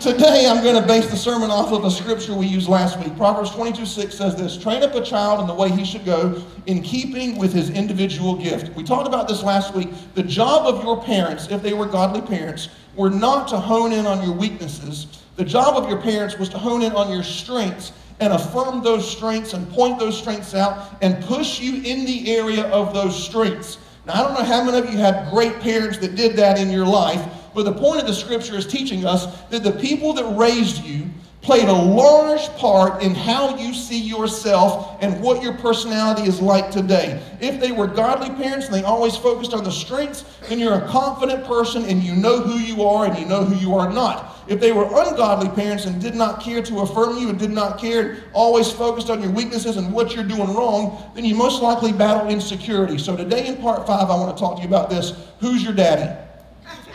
Today I'm going to base the sermon off of a scripture we used last week. Proverbs 22:6 says this: train up a child in the way he should go, in keeping with his individual gift. We talked about this last week. The job of your parents, if they were godly parents, were not to hone in on your weaknesses. The job of your parents was to hone in on your strengths and affirm those strengths and point those strengths out and push you in the area of those strengths. Now, I don't know how many of you had great parents that did that in your life, but the point of the scripture is teaching us that the people that raised you played a large part in how you see yourself and what your personality is like today. If they were godly parents and they always focused on the strengths, then you're a confident person and you know who you are and you know who you are not. If they were ungodly parents and did not care to affirm you and did not care, always focused on your weaknesses and what you're doing wrong, then you most likely battle insecurity. So today in part 5, I want to talk to you about this. Who's your daddy?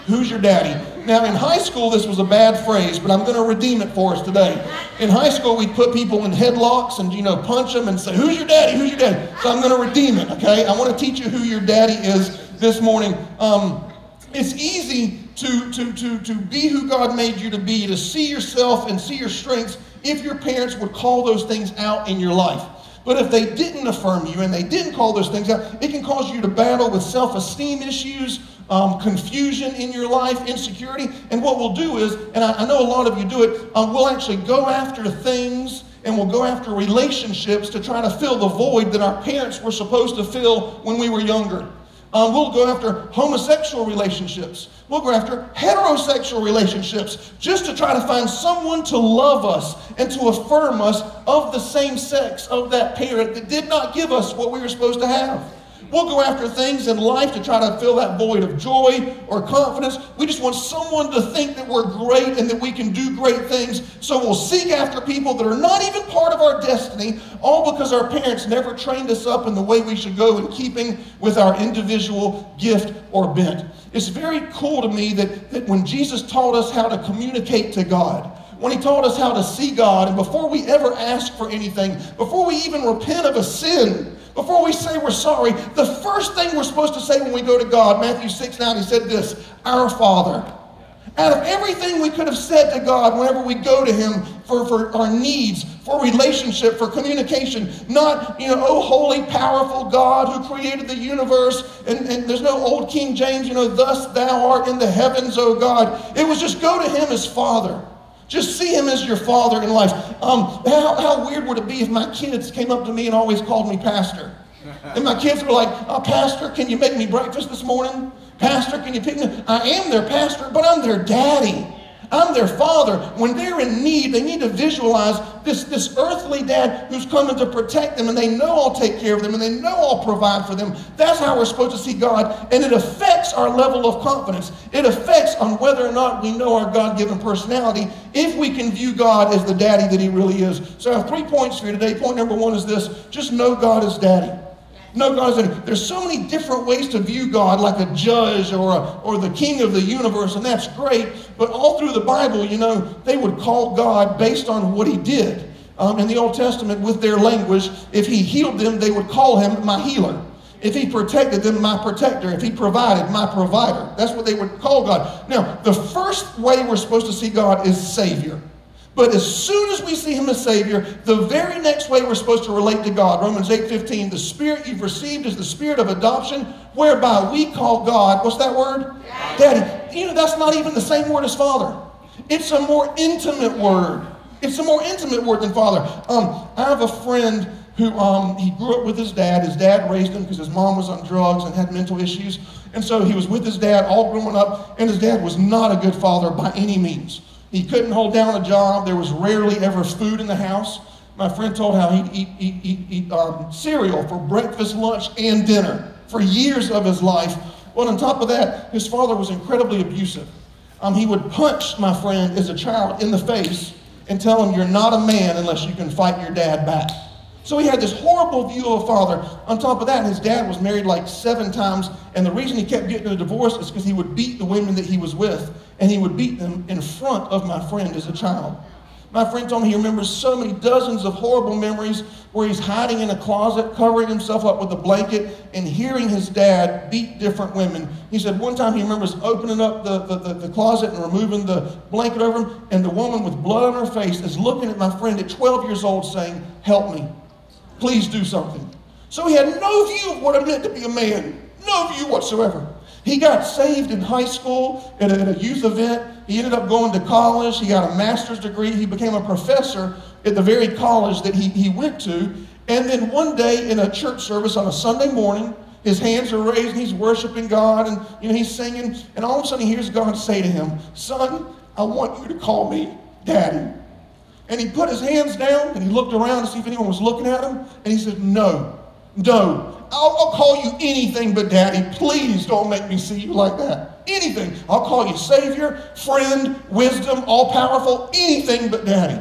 Who's your daddy? Now, in high school, this was a bad phrase, but I'm going to redeem it for us today. In high school, we'd put people in headlocks and, punch them and say, who's your daddy? Who's your daddy? So I'm going to redeem it, okay? I want to teach you who your daddy is this morning. It's easy to be who God made you to be, to see yourself and see your strengths if your parents would call those things out in your life. But if they didn't affirm you and they didn't call those things out, it can cause you to battle with self-esteem issues, confusion in your life, insecurity. And what we'll do is, and I know a lot of you do it, we'll actually go after things and we'll go after relationships to try to fill the void that our parents were supposed to fill when we were younger. We'll go after homosexual relationships. We'll go after heterosexual relationships just to try to find someone to love us and to affirm us of the same sex of that parent that did not give us what we were supposed to have. We'll go after things in life to try to fill that void of joy or confidence. We just want someone to think that we're great and that we can do great things. So we'll seek after people that are not even part of our destiny, all because our parents never trained us up in the way we should go in keeping with our individual gift or bent. It's very cool to me that when Jesus taught us how to communicate to God, when he taught us how to see God, and before we ever ask for anything, before we even repent of a sin, before we say we're sorry, the first thing we're supposed to say when we go to God, Matthew 6:9, he said this: our Father. Out of everything we could have said to God whenever we go to him for our needs, for relationship, for communication, not, oh, holy, powerful God who created the universe, and there's no old King James, thus thou art in the heavens, O God. It was just go to him as Father. Just see him as your father in life. How weird would it be if my kids came up to me and always called me pastor? And my kids were like, pastor, can you make me breakfast this morning? Pastor, can you pick me? I am their pastor, but I'm their daddy. I'm their father. When they're in need, they need to visualize this earthly dad who's coming to protect them, and they know I'll take care of them, and they know I'll provide for them. That's how we're supposed to see God, and it affects our level of confidence. It affects on whether or not we know our God-given personality, if we can view God as the daddy that he really is. So I have 3 points for you today. Point number 1 is this: just know God as daddy. No, God, there's so many different ways to view God, like a judge or the king of the universe, and that's great. But all through the Bible, they would call God based on what he did. In the Old Testament, with their language, if he healed them, they would call him my healer. If he protected them, my protector. If he provided, my provider. That's what they would call God. Now, the first way we're supposed to see God is Savior. But as soon as we see him as Savior, the very next way we're supposed to relate to God, Romans 8:15, the spirit you've received is the spirit of adoption, whereby we call God, what's that word? Daddy. That's not even the same word as father. It's a more intimate word. It's a more intimate word than father. I have a friend who, he grew up with his dad. His dad raised him because his mom was on drugs and had mental issues. And so he was with his dad all growing up, and his dad was not a good father by any means. He couldn't hold down a job. There was rarely ever food in the house. My friend told how he'd eat cereal for breakfast, lunch, and dinner for years of his life. Well, on top of that, his father was incredibly abusive. He would punch my friend as a child in the face and tell him, you're not a man unless you can fight your dad back. So he had this horrible view of a father. On top of that, his dad was married like 7 times, and the reason he kept getting a divorce is because he would beat the women that he was with, and he would beat them in front of my friend as a child. My friend told me he remembers so many dozens of horrible memories where he's hiding in a closet, covering himself up with a blanket, and hearing his dad beat different women. He said one time he remembers opening up the closet and removing the blanket over him, and the woman with blood on her face is looking at my friend at 12 years old saying, "Help me. Please do something." So he had no view of what it meant to be a man. No view whatsoever. He got saved in high school at a youth event. He ended up going to college. He got a master's degree. He became a professor at the very college that he went to. And then one day in a church service on a Sunday morning, his hands are raised and he's worshiping God, and he's singing. And all of a sudden he hears God say to him, "Son, I want you to call me Daddy." And he put his hands down and he looked around to see if anyone was looking at him. And he said, No. I'll call you anything but Daddy. Please don't make me see you like that. Anything. I'll call you Savior, Friend, Wisdom, All-Powerful, anything but Daddy.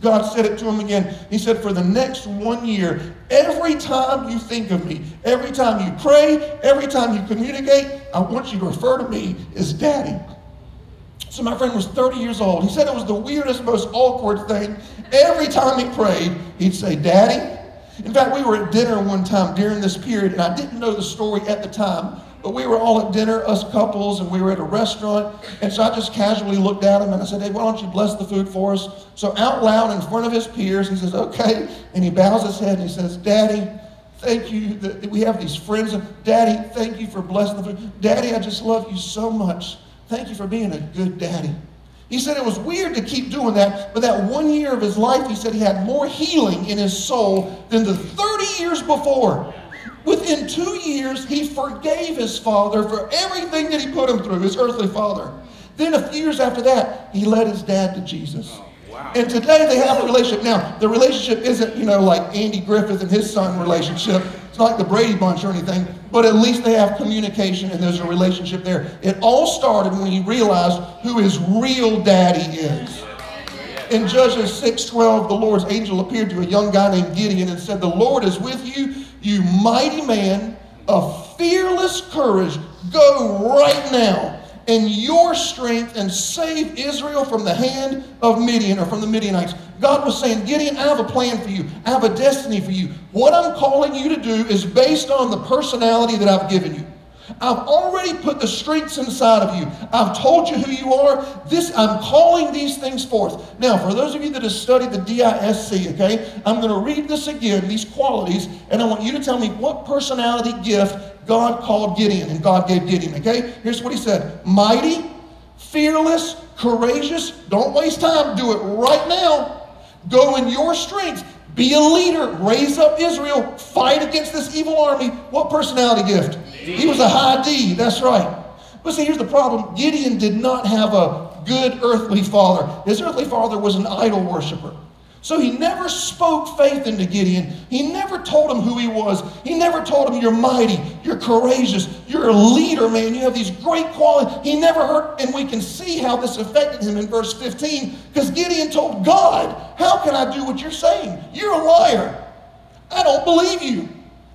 God said it to him again. He said, for the next 1 year, every time you think of me, every time you pray, every time you communicate, I want you to refer to me as Daddy. So my friend was 30 years old. He said it was the weirdest, most awkward thing. Every time he prayed, he'd say, "Daddy." In fact, we were at dinner one time during this period, and I didn't know the story at the time, but we were all at dinner, us couples, and we were at a restaurant, and so I just casually looked at him, and I said, "Hey, why don't you bless the food for us?" So out loud in front of his peers, he says, "Okay," and he bows his head, and he says, "Daddy, thank you that we have these friends. Daddy, thank you for blessing the food. Daddy, I just love you so much. Thank you for being a good daddy." He said it was weird to keep doing that, but that 1 year of his life, he said he had more healing in his soul than the 30 years before. Within 2 years, he forgave his father for everything that he put him through, his earthly father. Then a few years after that, he led his dad to Jesus. Oh, wow. And today they have a relationship. Now, the relationship isn't, like Andy Griffith and his son relationship. It's not like the Brady Bunch or anything, but at least they have communication and there's a relationship there. It all started when he realized who his real daddy is. In Judges 6:12, the Lord's angel appeared to a young guy named Gideon and said, "The Lord is with you, you mighty man of fearless courage. Go right now in your strength and save Israel from the hand of Midian," or from the Midianites. God was saying, "Gideon, I have a plan for you. I have a destiny for you. What I'm calling you to do is based on the personality that I've given you. I've already put the strengths inside of you. I've told you who you are. I'm calling these things forth." Now, for those of you that have studied the DISC, okay, I'm going to read this again, these qualities, and I want you to tell me what personality gift God called Gideon and God gave Gideon, okay? Here's what he said. Mighty, fearless, courageous. Don't waste time. Do it right now. Go in your strength. Be a leader. Raise up Israel. Fight against this evil army. What personality gift? D. He was a high D. That's right. But see, here's the problem. Gideon did not have a good earthly father. His earthly father was an idol worshiper. So he never spoke faith into Gideon. He never told him who he was. He never told him, "You're mighty. You're courageous. You're a leader, man. You have these great qualities." He never heard, and we can see how this affected him in verse 15, because Gideon told God, "How can I do what you're saying? You're a liar. I don't believe you.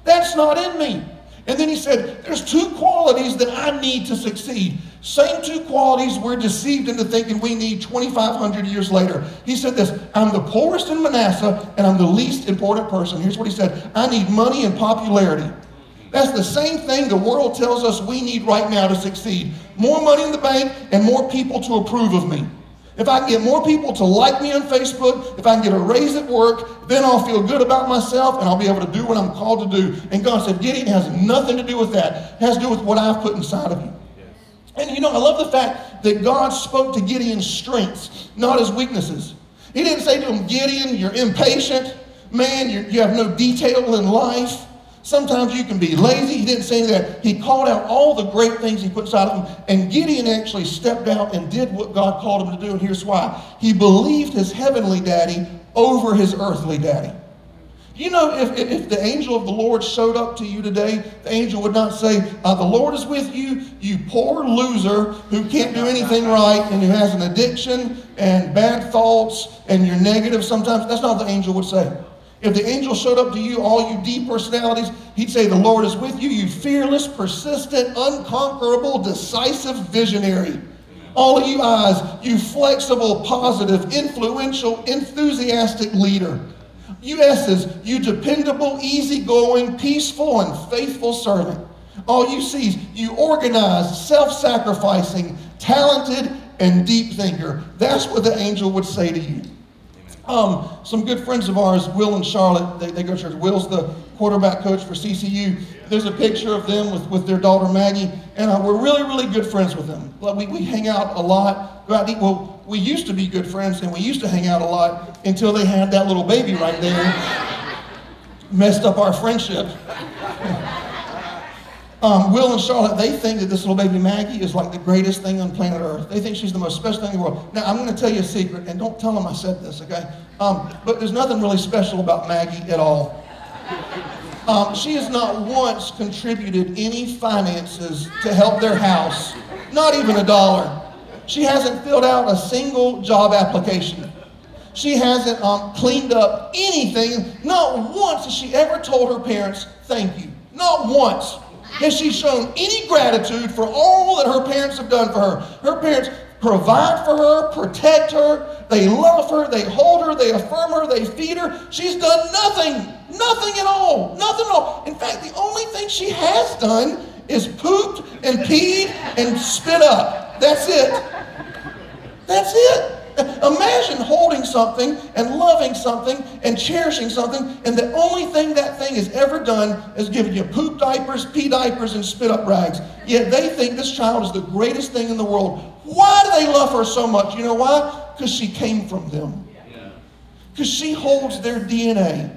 That's not in me." And then he said, "There's two qualities that I need to succeed." Same two qualities we're deceived into thinking we need 2,500 years later. He said this, "I'm the poorest in Manasseh, and I'm the least important person." Here's what he said, "I need money and popularity." That's the same thing the world tells us we need right now to succeed. More money in the bank and more people to approve of me. If I can get more people to like me on Facebook, if I can get a raise at work, then I'll feel good about myself and I'll be able to do what I'm called to do. And God said, Gideon, it has nothing to do with that. It has to do with what I've put inside of you. And I love the fact that God spoke to Gideon's strengths, not his weaknesses. He didn't say to him, "Gideon, you're impatient. Man, you have no detail in life. Sometimes you can be lazy." He didn't say that. He called out all the great things he put inside of him. And Gideon actually stepped out and did what God called him to do. And here's why. He believed his heavenly daddy over his earthly daddy. If the angel of the Lord showed up to you today, the angel would not say, "The Lord is with you, you poor loser who can't do anything right and who has an addiction and bad thoughts and you're negative sometimes." That's not what the angel would say. If the angel showed up to you, all you D personalities, he'd say, "The Lord is with you, you fearless, persistent, unconquerable, decisive visionary." all you eyes, you flexible, positive, influential, enthusiastic leader. You S's, you dependable, easygoing, peaceful, and faithful servant. All you C's, you organized, self-sacrificing, talented, and deep thinker. That's what the angel would say to you. Some good friends of ours, Will and Charlotte, they go to church. Will's the quarterback coach for CCU. There's a picture of them with their daughter Maggie, and we're really, really good friends with them. Like we hang out a lot. Go out to eat. Well, we used to be good friends, and we used to hang out a lot until they had that little baby right there. Messed up our friendship. Will and Charlotte, they think that this little baby Maggie is like the greatest thing on planet Earth. They think she's the most special thing in the world. Now, I'm going to tell you a secret, and don't tell them I said this, okay? But there's nothing really special about Maggie at all. She has not once contributed any finances to help their house, not even $1. She hasn't filled out a single job application. She hasn't cleaned up anything. Not once has she ever told her parents, thank you. Not once. Has she shown any gratitude for all that her parents have done for her? Her parents provide for her, protect her, they love her, they hold her, they affirm her, they feed her. She's done nothing, nothing at all, nothing at all. In fact, the only thing she has done is pooped and peed and spit up. That's it. That's it. Imagine holding something and loving something and cherishing something, and the only thing that thing has ever done is given you poop diapers, pee diapers, and spit up rags. Yet they think this child is the greatest thing in the world. Why do they love her so much? You know why? Because she came from them. Because she holds their DNA.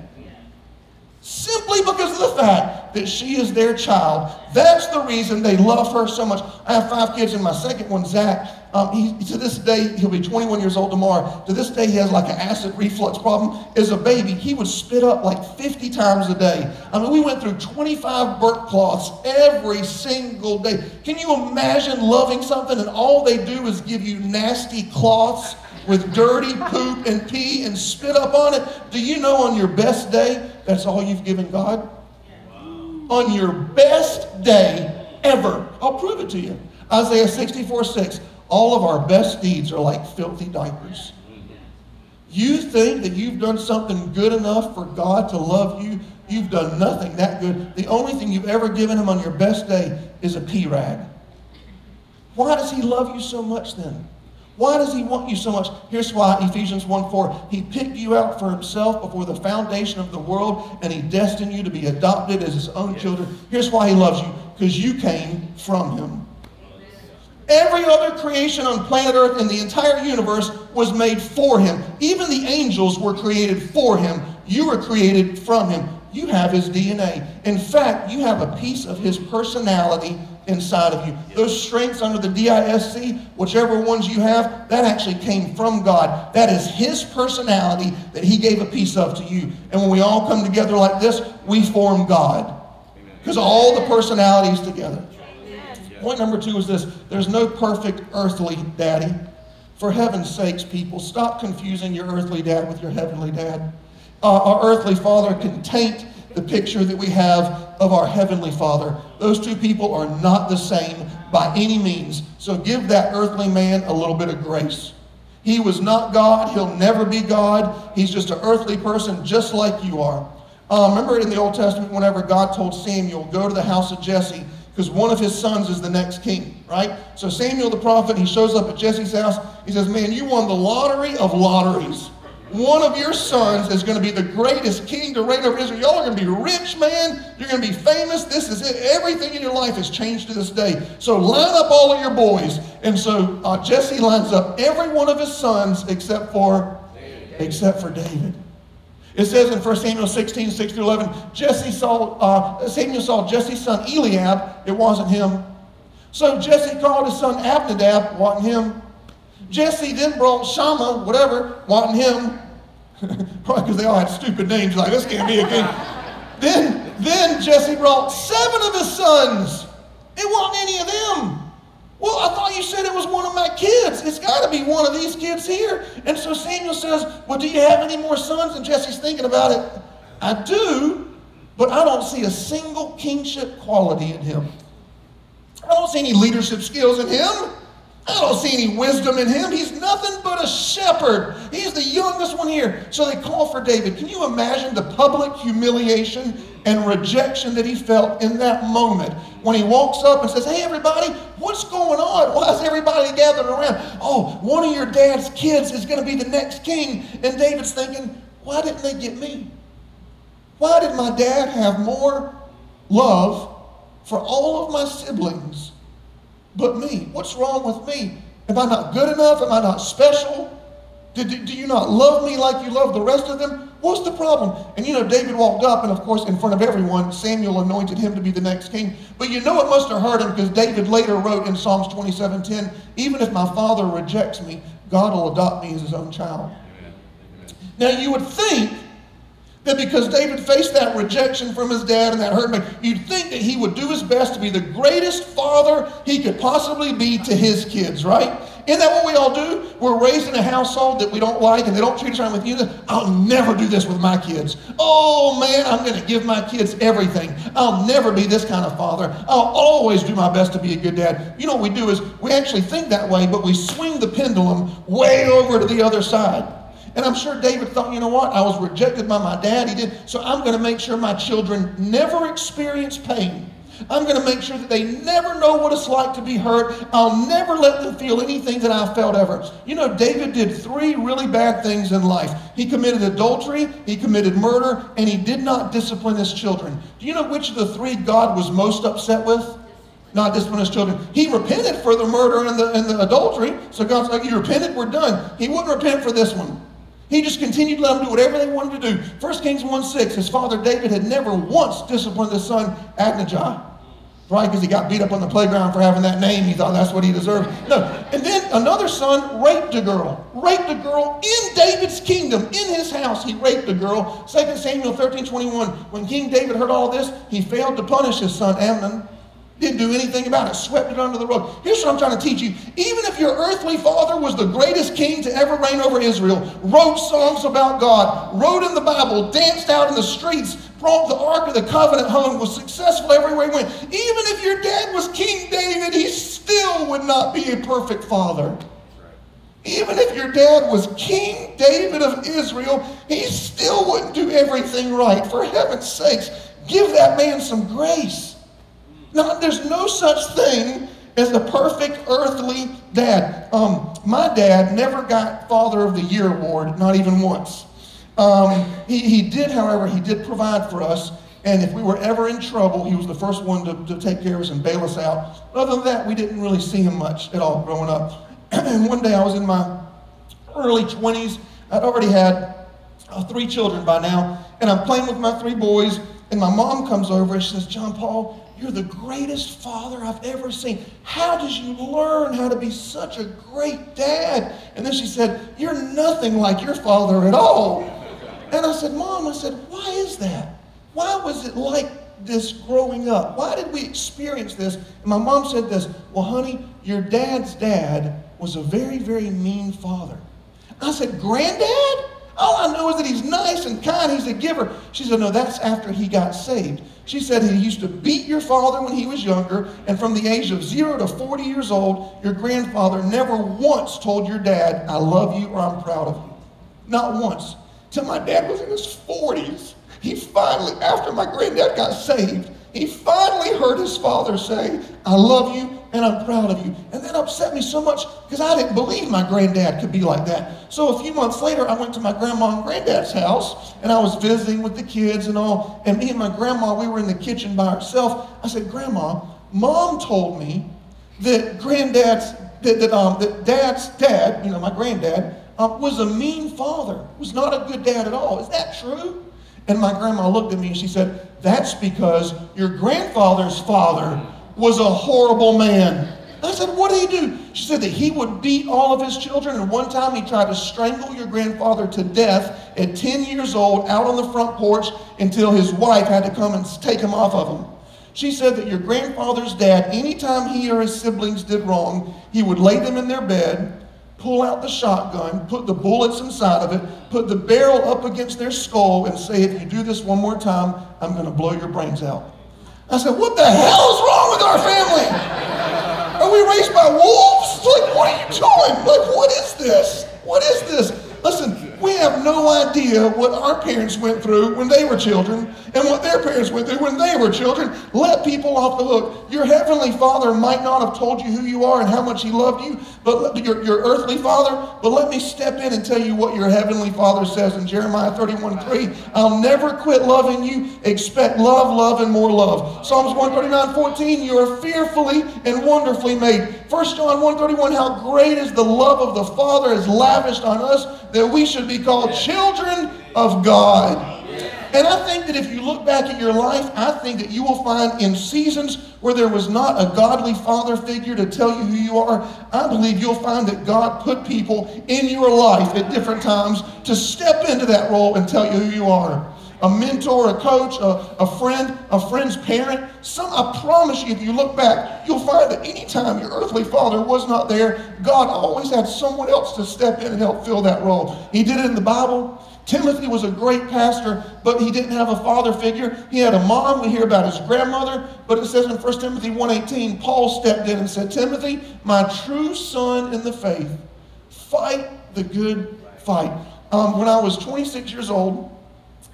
Simply because of the fact that she is their child. That's the reason they love her so much. I have 5 kids, and my second one, Zach, to this day, he'll be 21 years old tomorrow. To this day, he has like an acid reflux problem. As a baby, he would spit up like 50 times a day. I mean, we went through 25 burp cloths every single day. Can you imagine loving something and all they do is give you nasty cloths with dirty poop and pee and spit up on it? Do you know on your best day, that's all you've given God? Wow. On your best day ever. I'll prove it to you. Isaiah 64:6. All of our best deeds are like filthy diapers. You think that you've done something good enough for God to love you? You've done nothing that good. The only thing you've ever given him on your best day is a pee rag. Why does he love you so much then? Why does he want you so much? Here's why. Ephesians 1:4. He picked you out for himself before the foundation of the world, and he destined you to be adopted as his own children. Here's why he loves you. Because you came from him. Every other creation on planet Earth and the entire universe was made for him. Even the angels were created for him. You were created from him. You have his DNA. In fact, you have a piece of his personality inside of you. Those strengths under the DISC, whichever ones you have, that actually came from God. That is his personality that he gave a piece of to you. And when we all come together like this, we form God. Because all the personalities together. Point number 2 is this. There's no perfect earthly daddy. For heaven's sakes, people, stop confusing your earthly dad with your heavenly dad. Our earthly father can taint the picture that we have of our heavenly father. Those two people are not the same by any means. So give that earthly man a little bit of grace. He was not God. He'll never be God. He's just an earthly person just like you are. Remember in the Old Testament, whenever God told Samuel, go to the house of Jesse, because one of his sons is the next king, right? So Samuel the prophet, he shows up at Jesse's house. He says, man, you won the lottery of lotteries. One of your sons is going to be the greatest king to reign over Israel. Y'all are going to be rich, man. You're going to be famous. This is it. Everything in your life has changed to this day. So line up all of your boys. And so Jesse lines up every one of his sons except for David. It says in 1 Samuel 16, 6 through 11, Samuel saw Jesse's son Eliab. It wasn't him. So Jesse called his son Abnadab. Wasn't him. Jesse then brought Shama, whatever. Wasn't him. Probably because they all had stupid names. Like, this can't be a king. Then Jesse brought 7 of his sons. It wasn't any of them. Well, I thought you said it was one of my kids. It's got to be one of these kids here. And so Samuel says, well, do you have any more sons? And Jesse's thinking about it. I do, but I don't see a single kingship quality in him. I don't see any leadership skills in him. I don't see any wisdom in him. He's nothing but a shepherd. He's the youngest one here. So they call for David. Can you imagine the public humiliation and rejection that he felt in that moment when he walks up and says, hey, everybody, what's going on? Why is everybody gathered around? Oh, one of your dad's kids is going to be the next king. And David's thinking, why didn't they get me? Why did my dad have more love for all of my siblings but me? What's wrong with me? Am I not good enough? Am I not special? Do you not love me like you love the rest of them? What's the problem? And you know, David walked up, and of course, in front of everyone, Samuel anointed him to be the next king. But you know it must have hurt him, because David later wrote in Psalms 27:10, even if my father rejects me, God will adopt me as his own child. Amen. Amen. Now you would think that because David faced that rejection from his dad and that hurt him, you'd think that he would do his best to be the greatest father he could possibly be to his kids, right? Isn't that what we all do? We're raised in a household that we don't like and they don't treat us right with you. I'll never do this with my kids. Oh man, I'm going to give my kids everything. I'll never be this kind of father. I'll always do my best to be a good dad. You know what we do is we actually think that way, but we swing the pendulum way over to the other side. And I'm sure David thought, you know what? I was rejected by my dad. He did. So I'm going to make sure my children never experience pain. I'm going to make sure that they never know what it's like to be hurt. I'll never let them feel anything that I felt ever. You know, David did three really bad things in life. He committed adultery, he committed murder, and he did not discipline his children. Do you know which of the three God was most upset with? Not discipline his children. He repented for the murder and the adultery. So God's like, you repented, we're done. He wouldn't repent for this one. He just continued to let them do whatever they wanted to do. 1 Kings 1:6, his father David had never once disciplined his son Abnadab, right? Because he got beat up on the playground for having that name. He thought that's what he deserved. No. And then another son raped a girl in David's kingdom, in his house. He raped a girl. 2 Samuel 13:21, when King David heard all this, he failed to punish his son Amnon. Didn't do anything about it, swept it under the rug. Here's what I'm trying to teach you. Even if your earthly father was the greatest king to ever reign over Israel, wrote songs about God, wrote in the Bible, danced out in the streets, brought the Ark of the Covenant home, was successful everywhere he went, even if your dad was King David, he still would not be a perfect father. Even if your dad was King David of Israel, he still wouldn't do everything right. For heaven's sakes, give that man some grace. No, there's no such thing as the perfect earthly dad. My dad never got Father of the Year award, not even once. He did, however, provide for us. And if we were ever in trouble, he was the first one to take care of us and bail us out. But other than that, we didn't really see him much at all growing up. And one day I was in my early 20s. I'd already had three children by now. And I'm playing with my three boys. And my mom comes over and she says, John Paul, you're the greatest father I've ever seen. How did you learn how to be such a great dad? And then she said, you're nothing like your father at all. And I said, Mom, why is that? Why was it like this growing up? Why did we experience this? And my mom said this, well, honey, your dad's dad was a very, very mean father. I said, Granddad? All I know is that he's nice and kind. He's a giver. She said, no, that's after he got saved. She said he used to beat your father when he was younger, and from the age of 0 to 40 years old, your grandfather never once told your dad, I love you or I'm proud of you. Not once. Till my dad was in his 40s, he finally, after my granddad got saved, he finally heard his father say, I love you and I'm proud of you. And that upset me so much because I didn't believe my granddad could be like that. So a few months later, I went to my grandma and granddad's house, and I was visiting with the kids and all, and me and my grandma, we were in the kitchen by ourselves. I said, Grandma, Mom told me that dad's dad, you know, my granddad, was a mean father, was not a good dad at all. Is that true? And my grandma looked at me and she said, that's because your grandfather's father was a horrible man. I said, what did he do? She said that he would beat all of his children, and one time he tried to strangle your grandfather to death at 10 years old out on the front porch until his wife had to come and take him off of him. She said that your grandfather's dad, anytime he or his siblings did wrong, he would lay them in their bed, pull out the shotgun, put the bullets inside of it, put the barrel up against their skull and say, if you do this one more time, I'm going to blow your brains out. I said, what the hell is wrong with our family? Are we raised by wolves? like, what are you doing? Like, what is this? What is this? Listen, we have no idea what our parents went through when they were children and what their parents went through when they were children. Let people off the hook. Your heavenly Father might not have told you who you are and how much he loved you, but your earthly father, but let me step in and tell you what your heavenly Father says in Jeremiah 31:3. I'll never quit loving you. Expect love, love, and more love. Psalms 139:14, you are fearfully and wonderfully made. 1 John 1:31, how great is the love of the Father is lavished on us, that we should be called children of God. And I think that if you look back at your life, I think that you will find in seasons where there was not a godly father figure to tell you who you are, I believe you'll find that God put people in your life at different times to step into that role and tell you who you are. A mentor, a coach, a friend, a friend's parent. I promise you, if you look back, you'll find that anytime your earthly father was not there, God always had someone else to step in and help fill that role. He did it in the Bible. Timothy was a great pastor, but he didn't have a father figure. He had a mom. We hear about his grandmother, but it says in 1 Timothy 1:18, Paul stepped in and said, Timothy, my true son in the faith, fight the good fight. When I was 26 years old,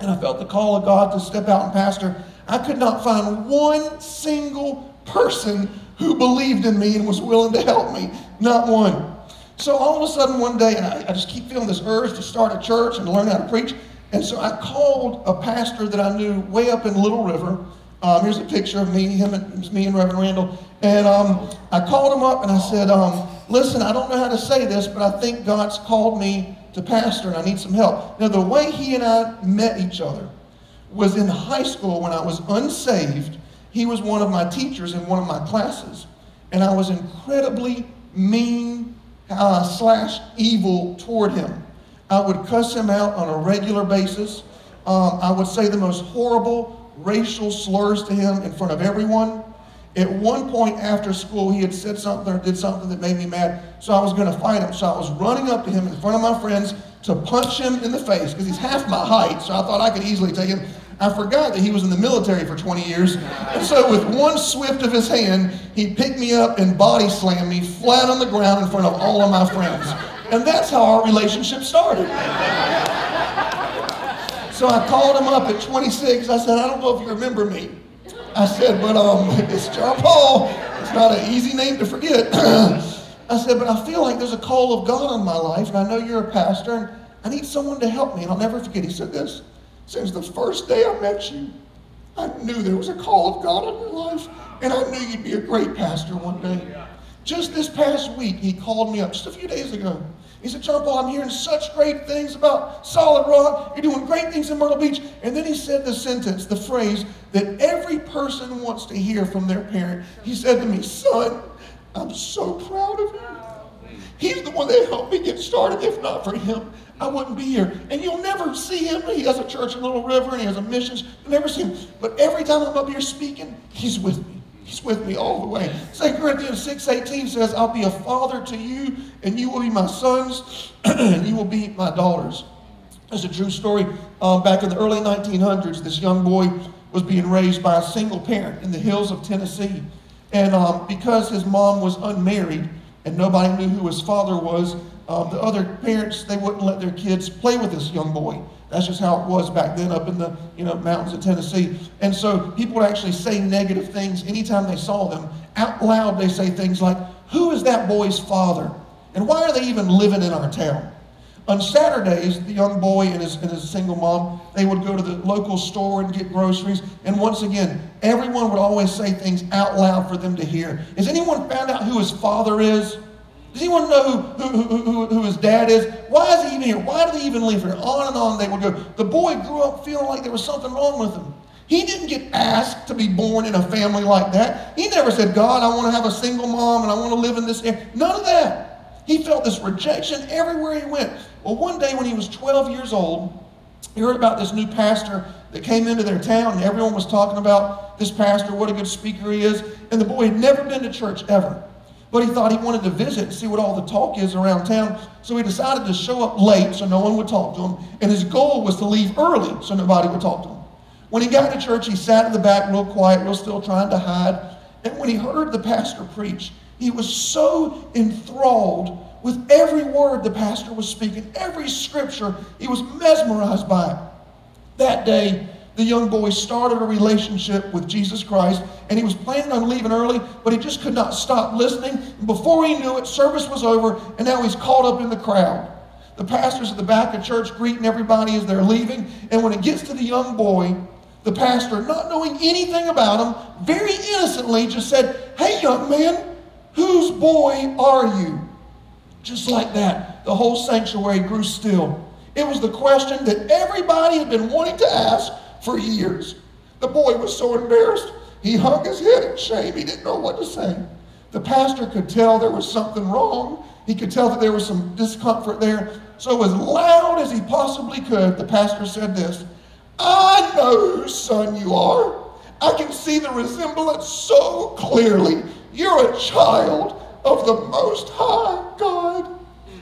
and I felt the call of God to step out and pastor, I could not find one single person who believed in me and was willing to help me. Not one. So all of a sudden one day, and I just keep feeling this urge to start a church and learn how to preach. And so I called a pastor that I knew way up in Little River. Here's a picture of me, me and Reverend Randall. And I called him up and I said, listen, I don't know how to say this, but I think God's called me to pastor and I need some help. Now, the way he and I met each other was in high school when I was unsaved. He was one of my teachers in one of my classes, and I was incredibly mean / evil toward him. I would cuss him out on a regular basis. I would say the most horrible racial slurs to him in front of everyone. At one point after school, he had said something or did something that made me mad, so I was going to fight him. So I was running up to him in front of my friends to punch him in the face, because he's half my height, so I thought I could easily take him. I forgot that he was in the military for 20 years. And so with one swift of his hand, he picked me up and body slammed me flat on the ground in front of all of my friends. And that's how our relationship started. So I called him up at 26. I said, I don't know if you remember me. I said, but it's John Paul. It's not an easy name to forget. I said, but I feel like there's a call of God on my life, and I know you're a pastor, and I need someone to help me. And I'll never forget, he said this: since the first day I met you, I knew there was a call of God on your life, and I knew you'd be a great pastor one day. Just this past week, he called me up just a few days ago. He said, John Paul, I'm hearing such great things about Solid Rock. You're doing great things in Myrtle Beach. And then he said the sentence, the phrase that every person wants to hear from their parent. He said to me, son, I'm so proud of you. He's the one that helped me get started. If not for him, I wouldn't be here. And you'll never see him. He has a church in Little River and he has a missions. You'll never see him. But every time I'm up here speaking, he's with me. He's with me all the way. 2 Corinthians 6:18 says, I'll be a father to you, and you will be my sons, and you will be my daughters. That's a true story. Back in the early 1900s, this young boy was being raised by a single parent in the hills of Tennessee. And because his mom was unmarried and nobody knew who his father was, the other parents, they wouldn't let their kids play with this young boy. That's just how it was back then up in the mountains of Tennessee. And so people would actually say negative things anytime they saw them. Out loud, they say things like, who is that boy's father? And why are they even living in our town? On Saturdays, the young boy and his single mom, they would go to the local store and get groceries. And once again, everyone would always say things out loud for them to hear. Has anyone found out who his father is? Does anyone know who his dad is? Why is he even here? Why do they even live here? On and on they would go. The boy grew up feeling like there was something wrong with him. He didn't get asked to be born in a family like that. He never said, God, I want to have a single mom and I want to live in this area. None of that. He felt this rejection everywhere he went. Well, one day when he was 12 years old, he heard about this new pastor that came into their town, and everyone was talking about this pastor, what a good speaker he is. And the boy had never been to church ever. But he thought he wanted to visit and see what all the talk is around town. So he decided to show up late so no one would talk to him. And his goal was to leave early so nobody would talk to him. When he got to church, he sat in the back real quiet, real still, trying to hide. And when he heard the pastor preach, He was so enthralled with every word the pastor was speaking, every scripture, he was mesmerized by it. That day, the young boy started a relationship with Jesus Christ, and he was planning on leaving early, but he just could not stop listening. And before he knew it, service was over, and now he's caught up in the crowd. The pastor's at the back of church greeting everybody as they're leaving, and when it gets to the young boy, the pastor, not knowing anything about him, very innocently just said, "Hey, young man, whose boy are you?" Just like that, the whole sanctuary grew still. It was the question that everybody had been wanting to ask for years. The boy was so embarrassed, he hung his head in shame. He didn't know what to say. The pastor could tell there was something wrong. He could tell that there was some discomfort there. So as loud as he possibly could, the pastor said this, "I know whose son you are. I can see the resemblance so clearly. You're a child of the Most High God."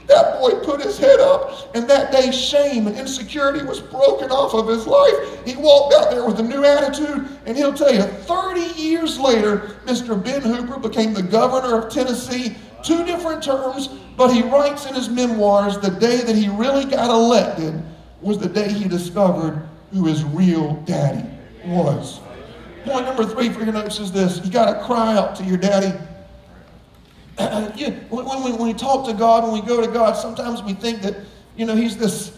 That boy put his head up, and that day shame and insecurity was broken off of his life. He walked out there with a new attitude, and he'll tell you, 30 years later, Mr. Ben Hooper became the governor of Tennessee, 2 different terms, but he writes in his memoirs, the day that he really got elected was the day he discovered who his real daddy was. Point number 3 for your notes is this. You got to cry out to your daddy. When we talk to God, when we go to God, sometimes we think that, you know, he's this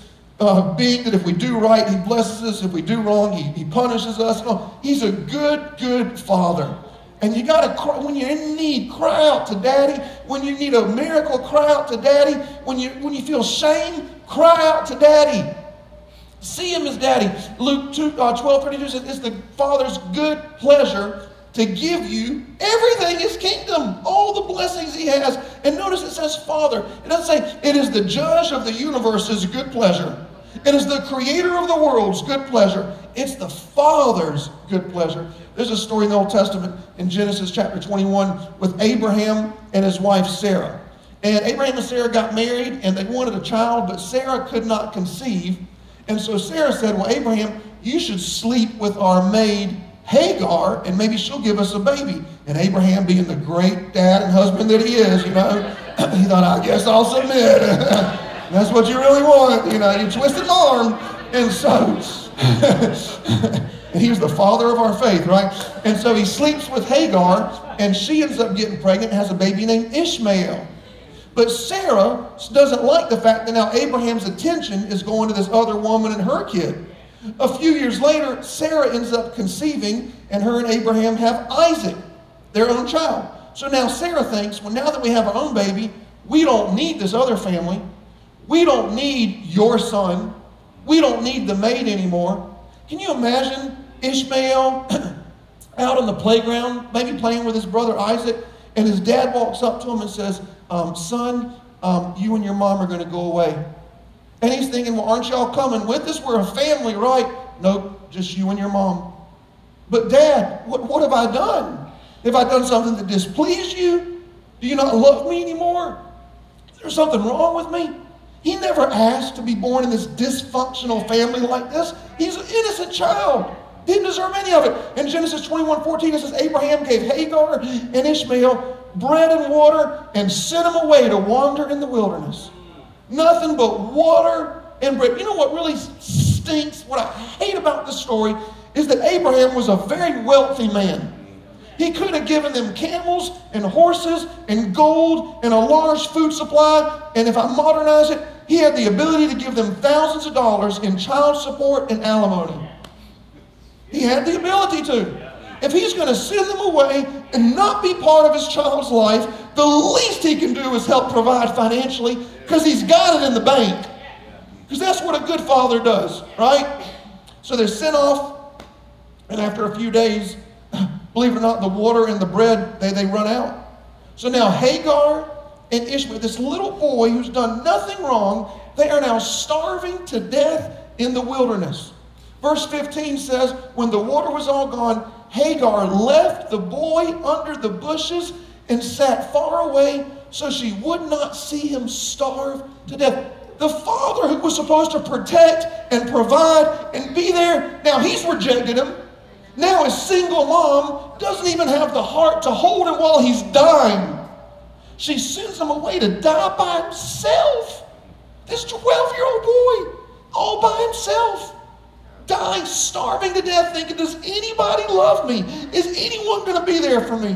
being that if we do right, he blesses us. If we do wrong, he punishes us. No, he's a good, good father. And you got to cry. When you're in need, cry out to daddy. When you need a miracle, cry out to daddy. When you feel shame, cry out to daddy. See him as daddy. Luke 12:32 says, it's the Father's good pleasure to give you everything, his kingdom, all the blessings he has. And notice it says Father. It doesn't say it is the judge of the universe's good pleasure. It is the creator of the world's good pleasure. It's the Father's good pleasure. There's a story in the Old Testament in Genesis chapter 21 with Abraham and his wife Sarah. And Abraham and Sarah got married and they wanted a child, but Sarah could not conceive. And so Sarah said, "Well, Abraham, you should sleep with our maid Hagar, and maybe she'll give us a baby." And Abraham, being the great dad and husband that he is, you know, he thought, "I guess I'll submit." That's what you really want, you know, you twisted my arm. And so, and he was the father of our faith, right? And so he sleeps with Hagar, and she ends up getting pregnant and has a baby named Ishmael. But Sarah doesn't like the fact that now Abraham's attention is going to this other woman and her kid. A few years later, Sarah ends up conceiving, and her and Abraham have Isaac, their own child. So now Sarah thinks, well, now that we have our own baby, we don't need this other family. We don't need your son. We don't need the maid anymore. Can you imagine Ishmael out on the playground, maybe playing with his brother Isaac, and his dad walks up to him and says, son, you and your mom are going to go away. And he's thinking, well, aren't y'all coming with us? We're a family, right? Nope, just you and your mom. But Dad, what have I done? Have I done something that displeased you? Do you not love me anymore? Is there something wrong with me? He never asked to be born in this dysfunctional family like this. He's an innocent child. Didn't deserve any of it. In Genesis 21:14, it says, Abraham gave Hagar and Ishmael bread and water and sent them away to wander in the wilderness. Nothing but water and bread. You know what really stinks, what I hate about this story, is that Abraham was a very wealthy man. He could have given them camels and horses and gold and a large food supply. And if I modernize it, he had the ability to give them thousands of dollars in child support and alimony. He had the ability to. If he's going to send them away and not be part of his child's life, the least he can do is help provide financially, because he's got it in the bank. Because that's what a good father does, right? So they're sent off, and after a few days, believe it or not, the water and the bread, they run out. So now Hagar and Ishmael, this little boy who's done nothing wrong, they are now starving to death in the wilderness. Verse 15 says, when the water was all gone, Hagar left the boy under the bushes and sat far away so she would not see him starve to death. The father who was supposed to protect and provide and be there, now he's rejected him. Now his single mom doesn't even have the heart to hold him while he's dying. She sends him away to die by himself. This 12-year-old boy, all by himself, dying, starving to death, thinking, does anybody love me? Is anyone going to be there for me?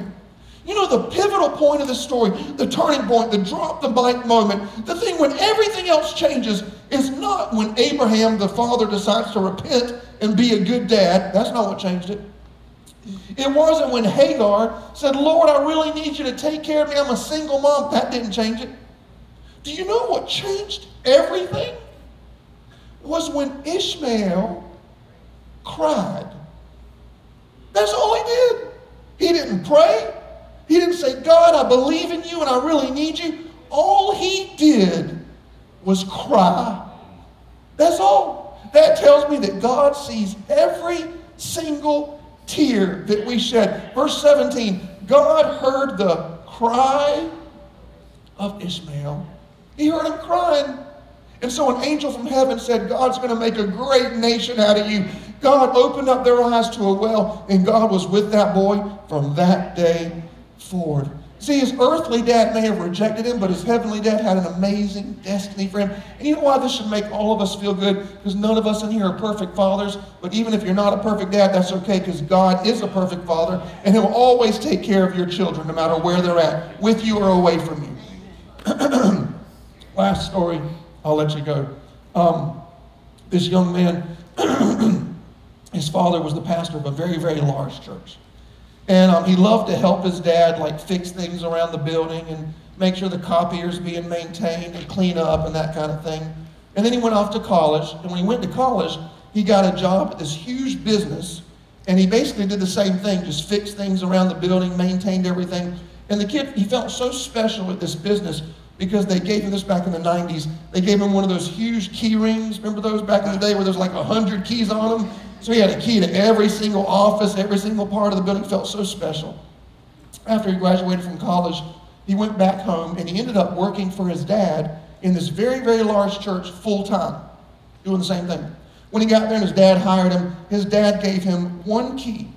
You know, the pivotal point of the story, the turning point, the drop the mic moment, the thing when everything else changes is not when Abraham, the father, decides to repent and be a good dad. That's not what changed it. It wasn't when Hagar said, Lord, I really need you to take care of me. I'm a single mom. That didn't change it. Do you know what changed everything? Was when Ishmael cried. That's all he did. He didn't pray. He didn't say, God, I believe in you and I really need you. All he did was cry. That's all. That tells me that God sees every single tear that we shed. Verse 17, God heard the cry of Ishmael. He heard him crying. And so an angel from heaven said, God's going to make a great nation out of you. God opened up their eyes to a well, and God was with that boy from that day forward. See, his earthly dad may have rejected him, but his heavenly dad had an amazing destiny for him. And you know why this should make all of us feel good? Because none of us in here are perfect fathers. But even if you're not a perfect dad, that's okay, because God is a perfect father, and he'll always take care of your children, no matter where they're at, with you or away from you. Last story, I'll let you go. This young man, his father was the pastor of a very, very large church. And he loved to help his dad, like, fix things around the building and make sure the copier's being maintained and clean up and that kind of thing. And then he went off to college. And when he went to college, he got a job at this huge business. And he basically did the same thing, just fixed things around the building, maintained everything. And the kid, he felt so special at this business because they gave him this back in the 90s. They gave him one of those huge key rings. Remember those back in the day where there's like 100 keys on them? So he had a key to every single office, every single part of the building. He felt so special. After he graduated from college, he went back home, and he ended up working for his dad in this very, very large church full-time, doing the same thing. When he got there and his dad hired him, his dad gave him one key.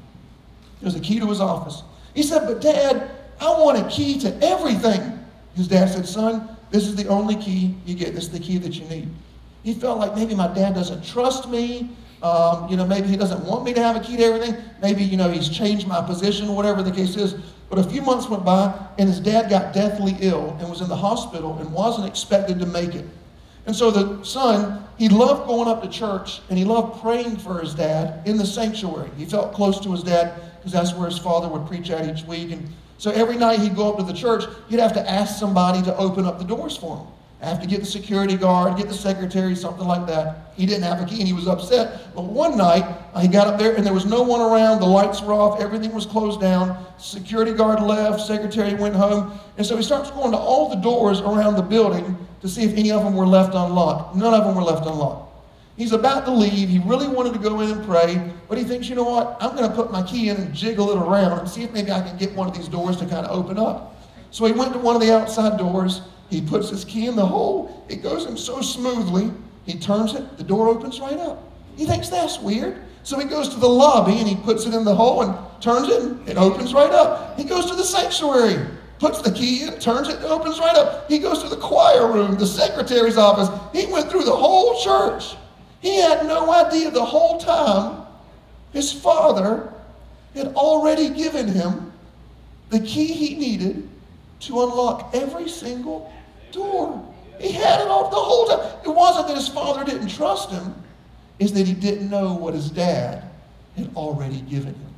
It was a key to his office. He said, but Dad, I want a key to everything. His dad said, son, this is the only key you get. This is the key that you need. He felt like maybe my dad doesn't trust me. Maybe he doesn't want me to have a key to everything. Maybe, he's changed my position, whatever the case is. But a few months went by, and his dad got deathly ill and was in the hospital and wasn't expected to make it. And so the son, he loved going up to church, and he loved praying for his dad in the sanctuary. He felt close to his dad because that's where his father would preach at each week. And so every night he'd go up to the church, he'd have to ask somebody to open up the doors for him. I have to get the security guard, get the secretary, something like that. He didn't have a key, and he was upset. But one night, he got up there, and there was no one around. The lights were off. Everything was closed down. Security guard left. Secretary went home. And so he starts going to all the doors around the building to see if any of them were left unlocked. None of them were left unlocked. He's about to leave. He really wanted to go in and pray. But he thinks, you know what? I'm going to put my key in and jiggle it around and see if maybe I can get one of these doors to kind of open up. So he went to one of the outside doors. He puts his key in the hole. It goes in so smoothly. He turns it. The door opens right up. He thinks that's weird. So he goes to the lobby, and he puts it in the hole and turns it, and it opens right up. He goes to the sanctuary, puts the key in, turns it, and it opens right up. He goes to the choir room, the secretary's office. He went through the whole church. He had no idea the whole time his father had already given him the key he needed to unlock every single door. He had it all the whole time. It wasn't that his father didn't trust him. It's that he didn't know what his dad had already given him.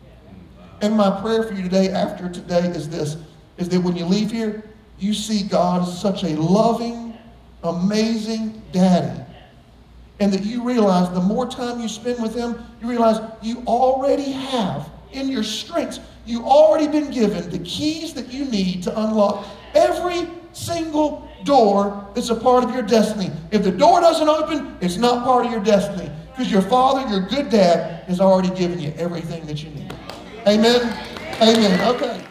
And my prayer for you today, after today, is this, is that when you leave here, you see God as such a loving, amazing daddy. And that you realize the more time you spend with him, you realize you already have, in your strengths, you've already been given the keys that you need to unlock every single door that's a part of your destiny. If the door doesn't open, it's not part of your destiny, because your father, your good dad, has already given you everything that you need. Amen? Amen. Okay.